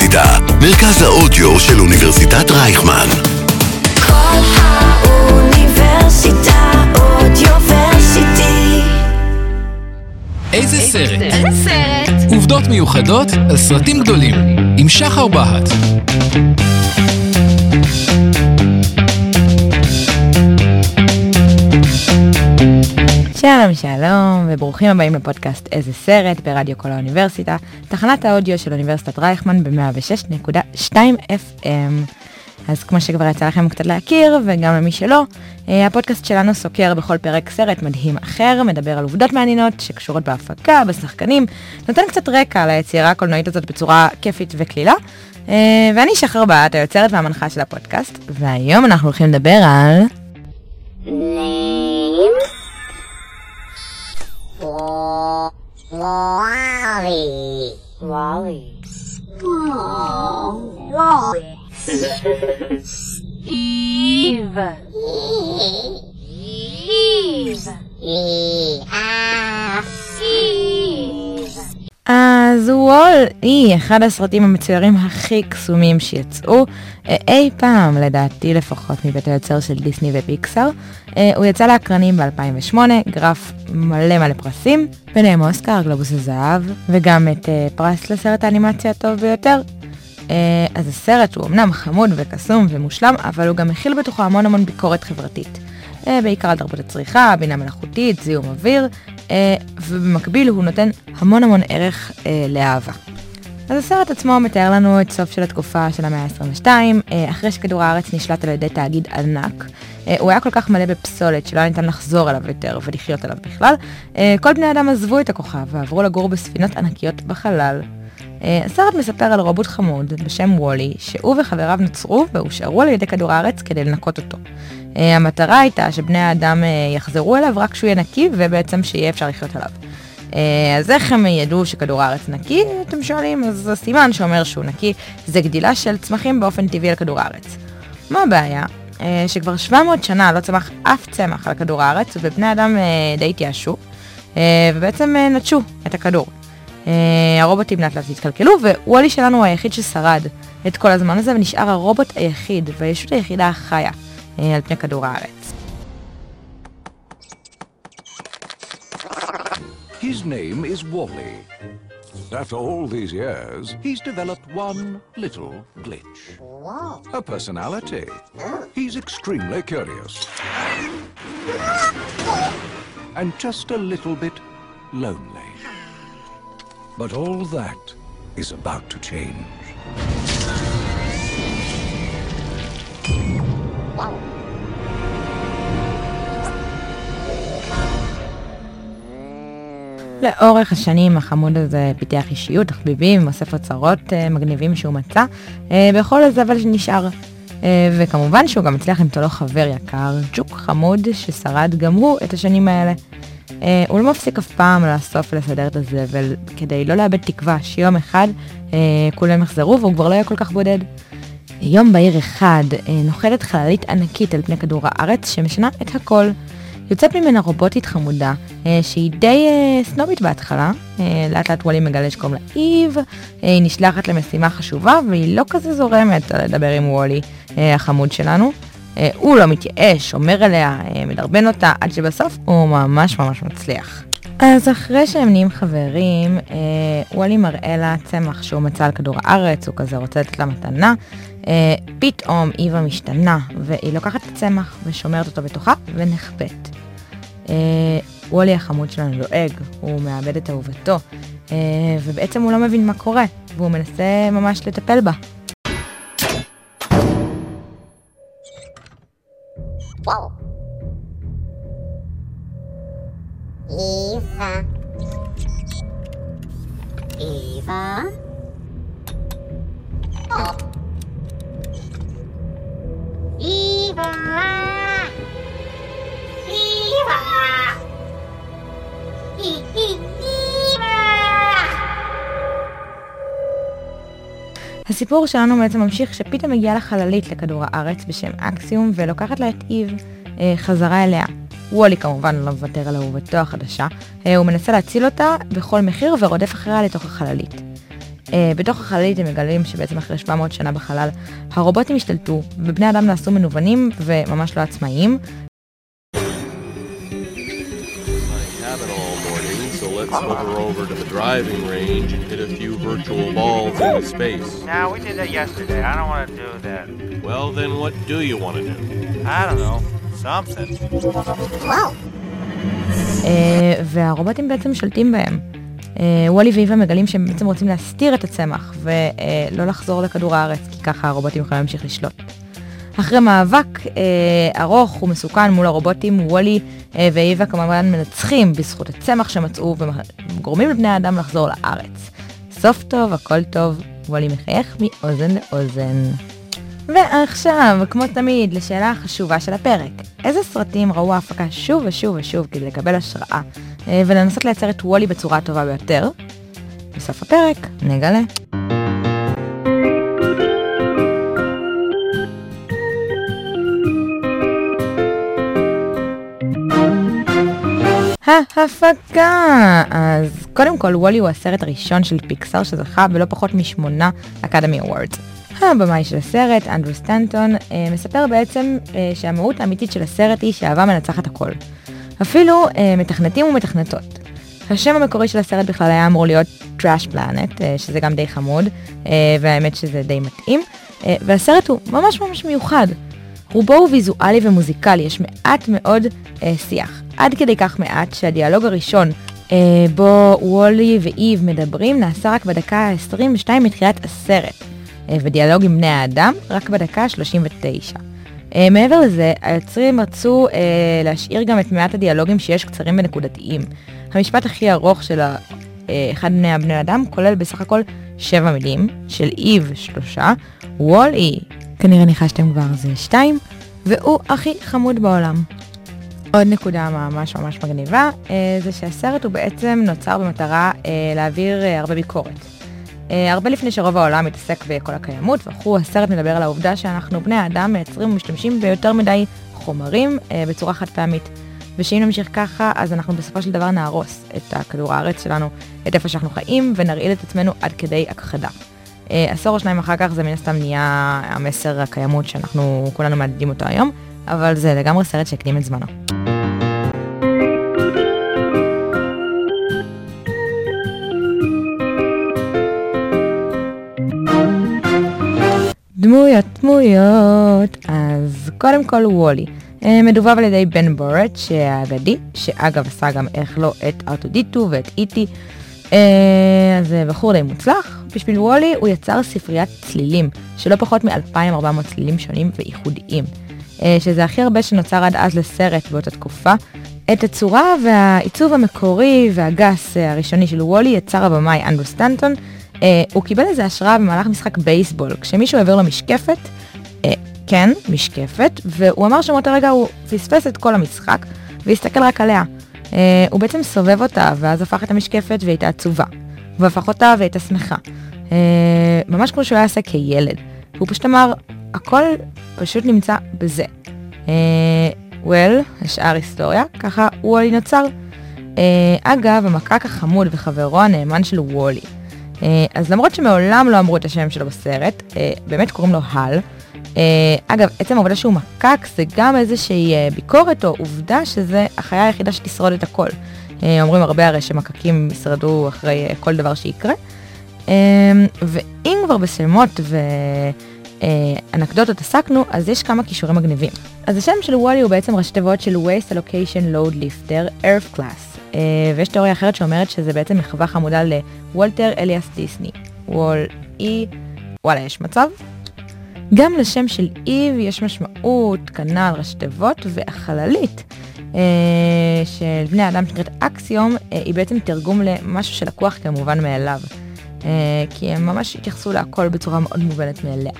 האוניברסיטה, מרכז האודיו של אוניברסיטת רייכמן. כל האוניברסיטה אודיוורסיטי. איזה סרט? עובדות מיוחדות על סרטים גדולים עם שחר בהט. שלום וברוכים הבאים לפודקאסט איזה סרט ברדיו כל האוניברסיטה, תחנת האודיו של אוניברסיטת רייכמן ב-106.2 FM. אז כמו שכבר יצא לכם קצת להכיר, וגם למי שלא, הפודקאסט שלנו סוקר בכל פרק סרט מדהים אחר, מדבר על עובדות מעניינות שקשורות בהפקה, בשחקנים, נותן קצת רקע ליצירה הקולנועית הזאת בצורה כיפית וקלילה. ואני שחר בהט, היוצרת והמנחה של הפודקאסט, והיום אנחנו הולכים לדבר על... אז וול היא אחד הסרטים המצוירים הכי קסומים שיצאו אי פעם, לדעתי לפחות, מבית היוצר של דיסני ופיקסאר. הוא יצא לאקרנים ב-2008, גרף מלא מלא פרסים, ביניהם אוסקר, גלובוס הזהב, וגם את פרס לסרט האנימציה הטוב ביותר. אז הסרט הוא אמנם חמוד וקסום ומושלם, אבל הוא גם מכיל בתוכו המון המון ביקורת חברתית. בעיקר על תרבות הצריכה, בינה מלאכותית, זיהום אוויר, ובמקביל הוא נותן המון המון ערך לאהבה. אז הסרט עצמו מתאר לנו את סוף של התקופה של המאה ה-22, אחרי שכדור הארץ נשלט על ידי תאגיד ענק. הוא היה כל כך מלא בפסולת שלא ניתן לחזור אליו יותר ולחיות עליו בכלל. כל בני אדם עזבו את הכוכב ועברו לגור בספינות ענקיות בחלל. הסרט מספר על רובוט חמוד בשם וולי, שהוא וחבריו נוצרו והושארו על ידי כדור הארץ כדי לנקות אותו. המטרה הייתה שבני האדם יחזרו אליו רק שהוא יהיה נקי, ובעצם שיהיה אפשר לחיות עליו. אז איך הם ידעו שכדור הארץ נקי? אתם שואלים, אז הסימן שאומר שהוא נקי זה גדילה של צמחים באופן טבעי על כדור הארץ. מה הבעיה? שכבר 700 שנה לא צמח אף צמח על כדור הארץ, ובני האדם די התייאשו, ובעצם נטשו את הכדור. הרובוטים לאט לאט התקלקלו, וולי שלנו הוא היחיד ששרד את כל הזמן הזה, ונשאר הרובוט היחיד והישות היחידה החיה על פני כדור הארץ. His name is Wally. After all these years, he's developed one little glitch. A personality. He's extremely curious. And just a little bit lonely. But all that is about to change. Wow. לאורך השנים החמוד הזה פיתח אישיות, תחביבים, אוסף אוצרות מגניבים שהוא מצא, בכל הזבל שנשאר. וכמובן שהוא גם הצליח למצוא לו חבר יקר, ג'וק חמוד ששרד גם הוא את השנים האלה. הוא לא מפסיק אף פעם לאסוף ולסדר את הזבל, כדי לא לאבד תקווה שיום אחד כולם יחזרו והוא כבר לא יהיה כל כך בודד. יום בהיר אחד נוחתת חללית ענקית על פני כדור הארץ שמשנה את הכל. יוצאת ממנה רובוטית חמודה, שהיא די סנובית בהתחלה, לאט לאט וולי מגלה שקוראים לה איב, היא נשלחת למשימה חשובה, והיא לא כזה זורמת לדבר עם וולי, החמוד שלנו. הוא לא מתייאש, אומר אליה, מדרבן אותה, עד שבסוף הוא ממש ממש מצליח. אז אחרי שהם נהיים חברים, וולי מראה לה צמח שהוא מצא על כדור הארץ, הוא כזה רוצה לתת לה מתנה. פתאום איבה משתנה, והיא לוקחת את הצמח ושומרת אותו בתוכה ונחבאת. וולי החמוד שלנו לועג, הוא מאבד את אהובתו, ובעצם הוא לא מבין מה קורה, והוא מנסה ממש לטפל בה. וואו. איבה. איבה. וואו. איבה! איבה! הסיפור שלנו בעצם ממשיך שפתאום מגיעה לחללית לכדור הארץ בשם אקסיום ולוקחת לה את איב חזרה אליה. וולי כמובן לא מוותר על אהובתו החדשה, הוא מנסה להציל אותה בכל מחיר ורודף אחריה לתוך החללית. בתוך החלל הם מגלים שבעצם אחרי 700 שנה בחלל, הרובוטים השתלטו, ובני אדם נעשו מנוונים וממש לא עצמאיים. Let's hover over to the driving range and hit a few virtual balls in space. Now we did that yesterday. I don't want to do that. Well, then what do you want to do? I don't know. Something. Wow. והרובוטים בעצם שולטים בהם. וולי ואיווה מגלים שהם בעצם רוצים להסתיר את הצמח ולא לחזור לכדור הארץ, כי ככה הרובוטים יכולים להמשיך לשלוט. אחרי מאבק ארוך ומסוכן מול הרובוטים, וולי ואיווה כמובן מנצחים בזכות הצמח שמצאו וגורמים לבני האדם לחזור לארץ. סוף טוב, הכל טוב, וולי מחייך מאוזן לאוזן. ועכשיו, כמו תמיד, לשאלה החשובה של הפרק. איזה סרטים ראו ההפקה שוב ושוב ושוב כדי לקבל השראה ולנסות לייצר את וולי בצורה הטובה ביותר? בסוף הפרק נגלה. ההפקה! אז קודם כל, וולי הוא הסרט הראשון של פיקסאר שזכה בלא פחות מ8 אקדמי אווארדס. הבמאי של הסרט, אנדרו סטנטון, מספר בעצם שהמהות האמיתית של הסרט היא שאהבה מנצחת הכל. אפילו מתכנתים ומתכנתות. השם המקורי של הסרט בכלל היה אמור להיות Trash Planet, שזה גם די חמוד, והאמת שזה די מתאים, והסרט הוא ממש ממש מיוחד. רובו הוא ויזואלי ומוזיקלי, יש מעט מאוד שיח. עד כדי כך מעט שהדיאלוג הראשון בו וולי ואיב מדברים נעשה רק בדקה ה-22 מתחילת הסרט, ודיאלוג עם בני האדם רק בדקה ה-39. מעבר לזה, היוצרים רצו להשאיר גם את מעט הדיאלוגים שיש קצרים ונקודתיים. המשפט הכי ארוך של אחד בני האדם כולל בסך הכל 7 מילים, של איב 3, וולי, כנראה ניחשתם כבר, זה 2, והוא הכי חמוד בעולם. עוד נקודה ממש ממש מגניבה, זה שהסרט הוא בעצם נוצר במטרה להעביר הרבה ביקורת. הרבה לפני שרוב העולם מתעסק בכל הקיימות, וכו', הסרט מדבר על העובדה שאנחנו בני האדם מייצרים ומשתמשים ביותר מדי חומרים בצורה חד פעמית. ושאם נמשיך ככה, אז אנחנו בסופו של דבר נהרוס את הכדור הארץ שלנו, את איפה שאנחנו חיים, ונרעיל את עצמנו עד כדי הכחדה. עשור או שניים אחר כך זה מן הסתם נהיה המסר הקיימות שאנחנו כולנו מעדדים אותו היום, אבל זה לגמרי סרט שהקדים את זמנו. דמויות. אז קודם כל וולי. מדובב על ידי בן בורט שהאגדי, שאגב עשה גם איך לא את ארטודיטו ואת איטי. אז בחור די מוצלח. בשביל וולי הוא יצר ספריית צלילים, שלא פחות מ-2400 צלילים שונים וייחודיים. שזה הכי הרבה שנוצר עד אז לסרט באותה תקופה. את הצורה והעיצוב המקורי והגס הראשוני של וולי יצר הבמאי אנדרו סטנטון. הוא קיבל איזה השראה במהלך משחק בייסבול, כשמישהו העביר לו משקפת, כן, משקפת, והוא אמר שמות הרגע הוא פספס את כל המשחק, והסתכל רק עליה. הוא בעצם סובב אותה, ואז הפך את המשקפת והייתה עצובה, והפך אותה והייתה שמחה. ממש כמו שהוא היה עשה כילד. הוא פשוט אמר, הכל פשוט נמצא בזה. השאר היסטוריה, ככה וולי נוצר. אגב, המקק החמוד וחברו הנאמן של וולי. אז למרות שמעולם לא אמרו את השם שלו בסרט, באמת קוראים לו הל. אגב, עצם העובדה שהוא מקק זה גם איזושהי ביקורת או עובדה שזה החיה היחידה שתשרוד את הכל. אומרים הרבה הרי שמקקים ישרדו אחרי כל דבר שיקרה. ואם כבר בשמות ואנקדוטות עסקנו, אז יש כמה קישורים מגניבים. אז השם של וולי הוא בעצם ראשי תיבות של Waste Allocation Load Lifter, Earth Class. ויש תיאוריה אחרת שאומרת שזה בעצם מחווה חמודה לוולטר אליאס דיסני. וואלה, יש מצב. גם לשם של איב יש משמעות, כנ"ל ראשי תיבות, והחללית של בני האדם שנקראת אקסיום היא בעצם תרגום למשהו שלקוח כמובן מאליו. כי הם ממש התייחסו להכל בצורה מאוד מובנת מאליה.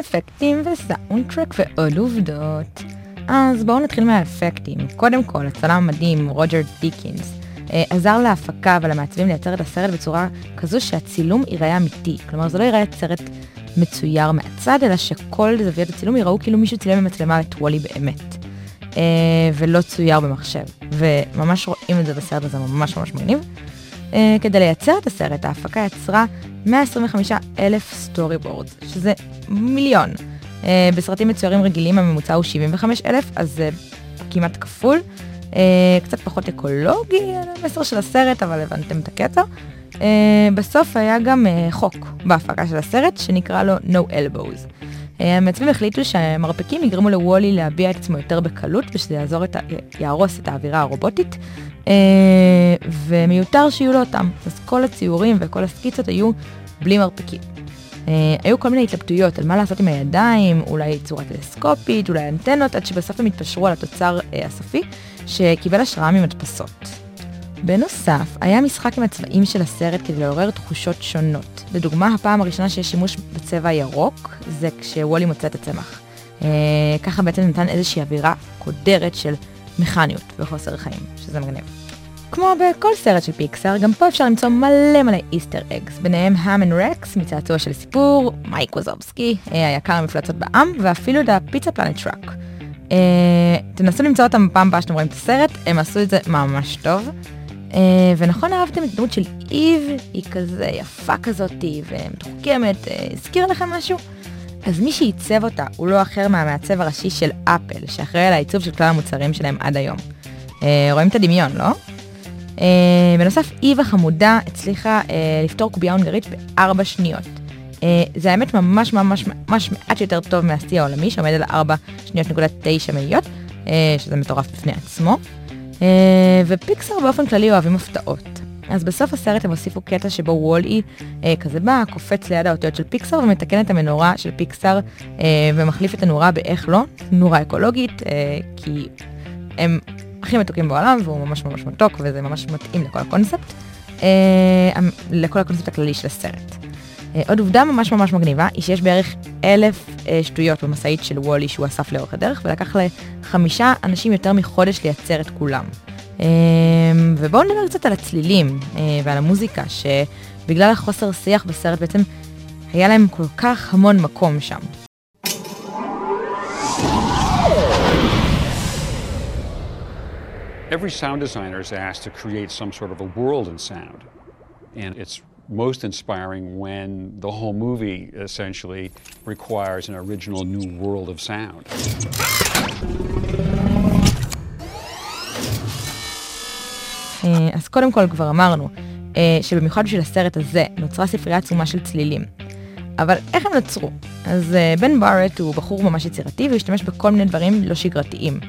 אפקטים וסאונדטרק ועוד עובדות. אז בואו נתחיל מהאפקטים. קודם כל, הצלם המדהים, רוג'ר דיקינס, עזר להפקה ולמעצבים לייצר את הסרט בצורה כזו שהצילום ייראה אמיתי. כלומר, זה לא ייראה סרט מצויר מהצד, אלא שכל זוויות הצילום יראו כאילו מישהו צילם במצלמה את וולי באמת, ולא צויר במחשב, וממש רואים את זה בסרט הזה, ממש ממש מגניב. כדי לייצר את הסרט, ההפקה יצרה 125,000 סטורי בורדס, שזה מיליון. בסרטים מצוירים רגילים הממוצע הוא 75,000, אז זה כמעט כפול, קצת פחות אקולוגי, המסר של הסרט, אבל הבנתם את הקטע. בסוף היה גם חוק בהפקה של הסרט, שנקרא לו No Elbows. המעצבים החליטו שהמרפקים יגרמו לוולי להביע את עצמו יותר בקלות, ושזה יעזור יהרוס את האווירה הרובוטית, ומיותר שיהיו לו אותם. אז כל הציורים וכל הסקיצות היו בלי מרפקים. היו כל מיני התלבטויות על מה לעשות עם הידיים, אולי צורה טלסקופית, אולי אנטנות, עד שבסוף הם התפשרו על התוצר הסופי, שקיבל השראה ממדפסות. בנוסף, היה משחק עם הצבעים של הסרט כדי לעורר תחושות שונות. לדוגמה, הפעם הראשונה שיש שימוש בצבע ירוק, זה כשוואלי מוצא את הצמח. ככה בעצם נתן איזושהי אווירה קודרת של מכניות וחוסר חיים, שזה מגניב. כמו בכל סרט של פיקסאר, גם פה אפשר למצוא מלא מלא איסטר אגס, ביניהם האמן רקס, מצעצוע של סיפור, מייק ווזובסקי, היקר המפלצות בעם, ואפילו את הפיצה פלנט טראק. תנסו למצוא אותם בפעם הבאה שאתם רואים את הסרט, הם עשו את זה ממש טוב. ונכון, אהבתם את דמות של איב, היא כזה יפה כזאת ומתוחכמת, הזכיר לכם משהו? אז מי שייצב אותה הוא לא אחר מהמעצב הראשי של אפל, שאחראי על העיצוב של כל המוצרים שלהם עד היום. רואים את הדמיון, לא? בנוסף, איב החמודה הצליחה לפתור קובייה הונגרית ב4 שניות. זה האמת ממש ממש ממש מעט יותר טוב מהשיא העולמי, שעומד על 4.9 שניות, שזה מטורף בפני עצמו. ופיקסר באופן כללי אוהבים הפתעות. אז בסוף הסרט הם הוסיפו קטע שבו וול-אי כזה בא, קופץ ליד האותיות של פיקסר ומתקן את המנורה של פיקסר ומחליף את הנורה באיך לא, נורה אקולוגית, כי הם הכי מתוקים בעולם והוא ממש ממש מתוק וזה ממש מתאים לכל הקונספט, לכל הקונספט הכללי של הסרט. עוד עובדה ממש ממש מגניבה היא שיש בערך 1,000 שטויות במסעית של וולי שהוא אסף לאורך הדרך, ולקח ל5 אנשים יותר מחודש לייצר את כולם. ובואו נדבר קצת על הצלילים ועל המוזיקה, שבגלל החוסר שיח בסרט בעצם היה להם כל כך המון מקום שם. Every sound designer is asked to create some sort of a world in sound, and it's most inspiring when the whole movie essentially requires an original new world of sound. אז קודם כל כבר אמרנו שבמיוחד בשביל הסרט הזה נוצרה ספרייה עצומה של צלילים. אבל איך הם נוצרו? אז בן בארט הוא בחור ממש יצירתי והשתמש בכל מיני דברים לא שגרתיים.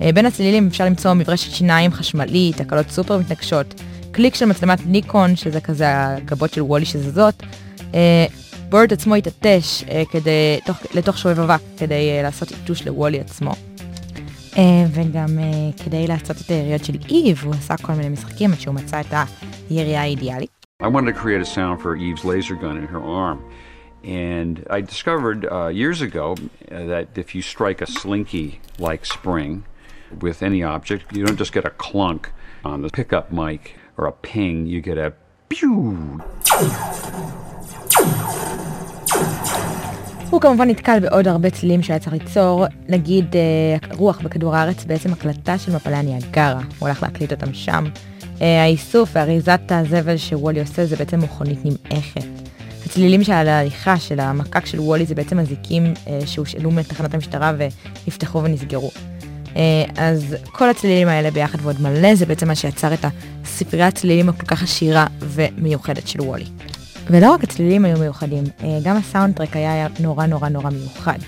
בין הצלילים אפשר למצוא מברשת שיניים חשמלית, הקלות סופר מתנגשות, קליק של מצלמת ניקון, שזה כזה הגבות של וולי שזזות. בורט עצמו התעטש לתוך שואב אבק, כדי לעשות איתוש לוולי עצמו. וגם כדי לעשות את היריות של איב, הוא עשה כל מיני משחקים, עד שהוא מצא את הירייה האידיאלית. I wanted to create a sound for Eve's laser gun in her arm. And I discovered years ago that if you strike a slinky-like spring with any object, you don't just get a clunk on the pickup mic or a ping, you get a pew. הוא כמובן נתקל בעוד הרבה צלילים שהיה צריך ליצור, נגיד רוח בכדור הארץ, בעצם הקלטה של מפלי הניאגרה, הוא הולך להקליט אותם שם. האיסוף והריזת הזבל שוולי עושה זה בעצם מכונית נמאכת. הצלילים של ההליכה של המקק של וולי זה בעצם הזיקים שהושאלו מתחנת המשטרה ונפתחו ונסגרו. אז כל הצלילים האלה ביחד ועוד מלא זה בעצם מה שיצר את הספריית הצלילים הכל כך עשירה ומיוחדת של וולי. ולא רק הצלילים היו מיוחדים, גם הסאונדטרק היה נורא נורא נורא מיוחד.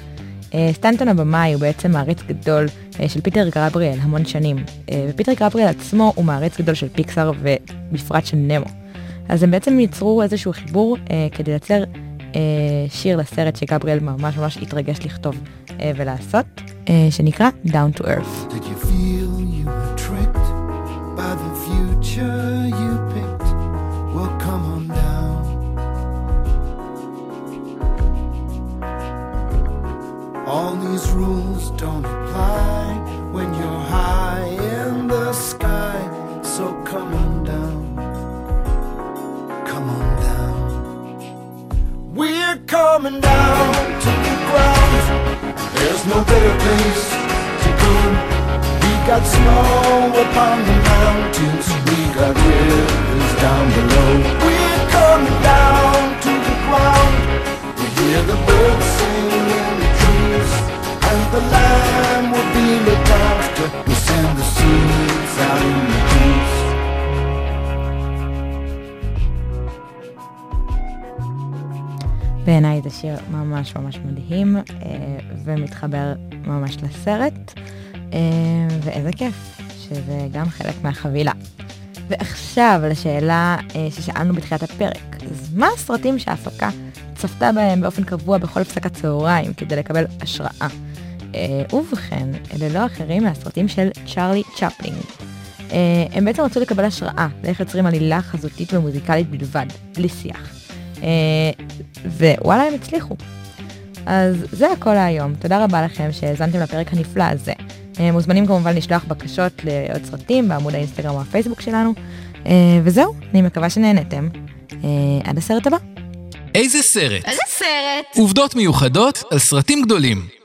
סטנטון הבמאי הוא בעצם מעריץ גדול של פיטר גבריאל המון שנים, ופיטר גבריאל עצמו הוא מעריץ גדול של פיקסאר ובפרט של נמו. אז הם בעצם ייצרו איזשהו חיבור כדי לייצר שיר לסרט שגבריאל ממש ממש התרגש לכתוב ולעשות, שנקרא Down to Earth. Did you feel you were tricked by the future you picked? Well, come on down. All these rules don't apply when you're high in the sky. So come on down. Come on down. We're coming. coming down to the ground. There's no better place to go. We got snow upon the mountains, we got rivers down below. We're coming down to the ground. We hear the birds sing in the trees, and the lamb will be looked after. We send the seeds out in the trees. בעיניי זה שיר ממש ממש מדהים, ומתחבר ממש לסרט, ואיזה כיף שזה גם חלק מהחבילה. ועכשיו לשאלה ששאלנו בתחילת הפרק, אז מה הסרטים שההפקה צפתה בהם באופן קבוע בכל הפסקת צהריים כדי לקבל השראה? ובכן, אלה לא אחרים מהסרטים של צ'רלי צ'פלין. הם בעצם רצו לקבל השראה לאיך יוצרים עלילה חזותית ומוזיקלית בלבד, בלי שיח. ווואלה הם הצליחו. אז זה הכל היום. תודה רבה לכם שהזנתם לפרק הנפלא הזה. מוזמנים כמובן לשלוח בקשות לעוד סרטים בעמוד האינסטגרם או הפייסבוק שלנו, וזהו, אני מקווה שנהנתם. עד הסרט הבא. איזה סרט? עובדות מיוחדות על סרטים גדולים.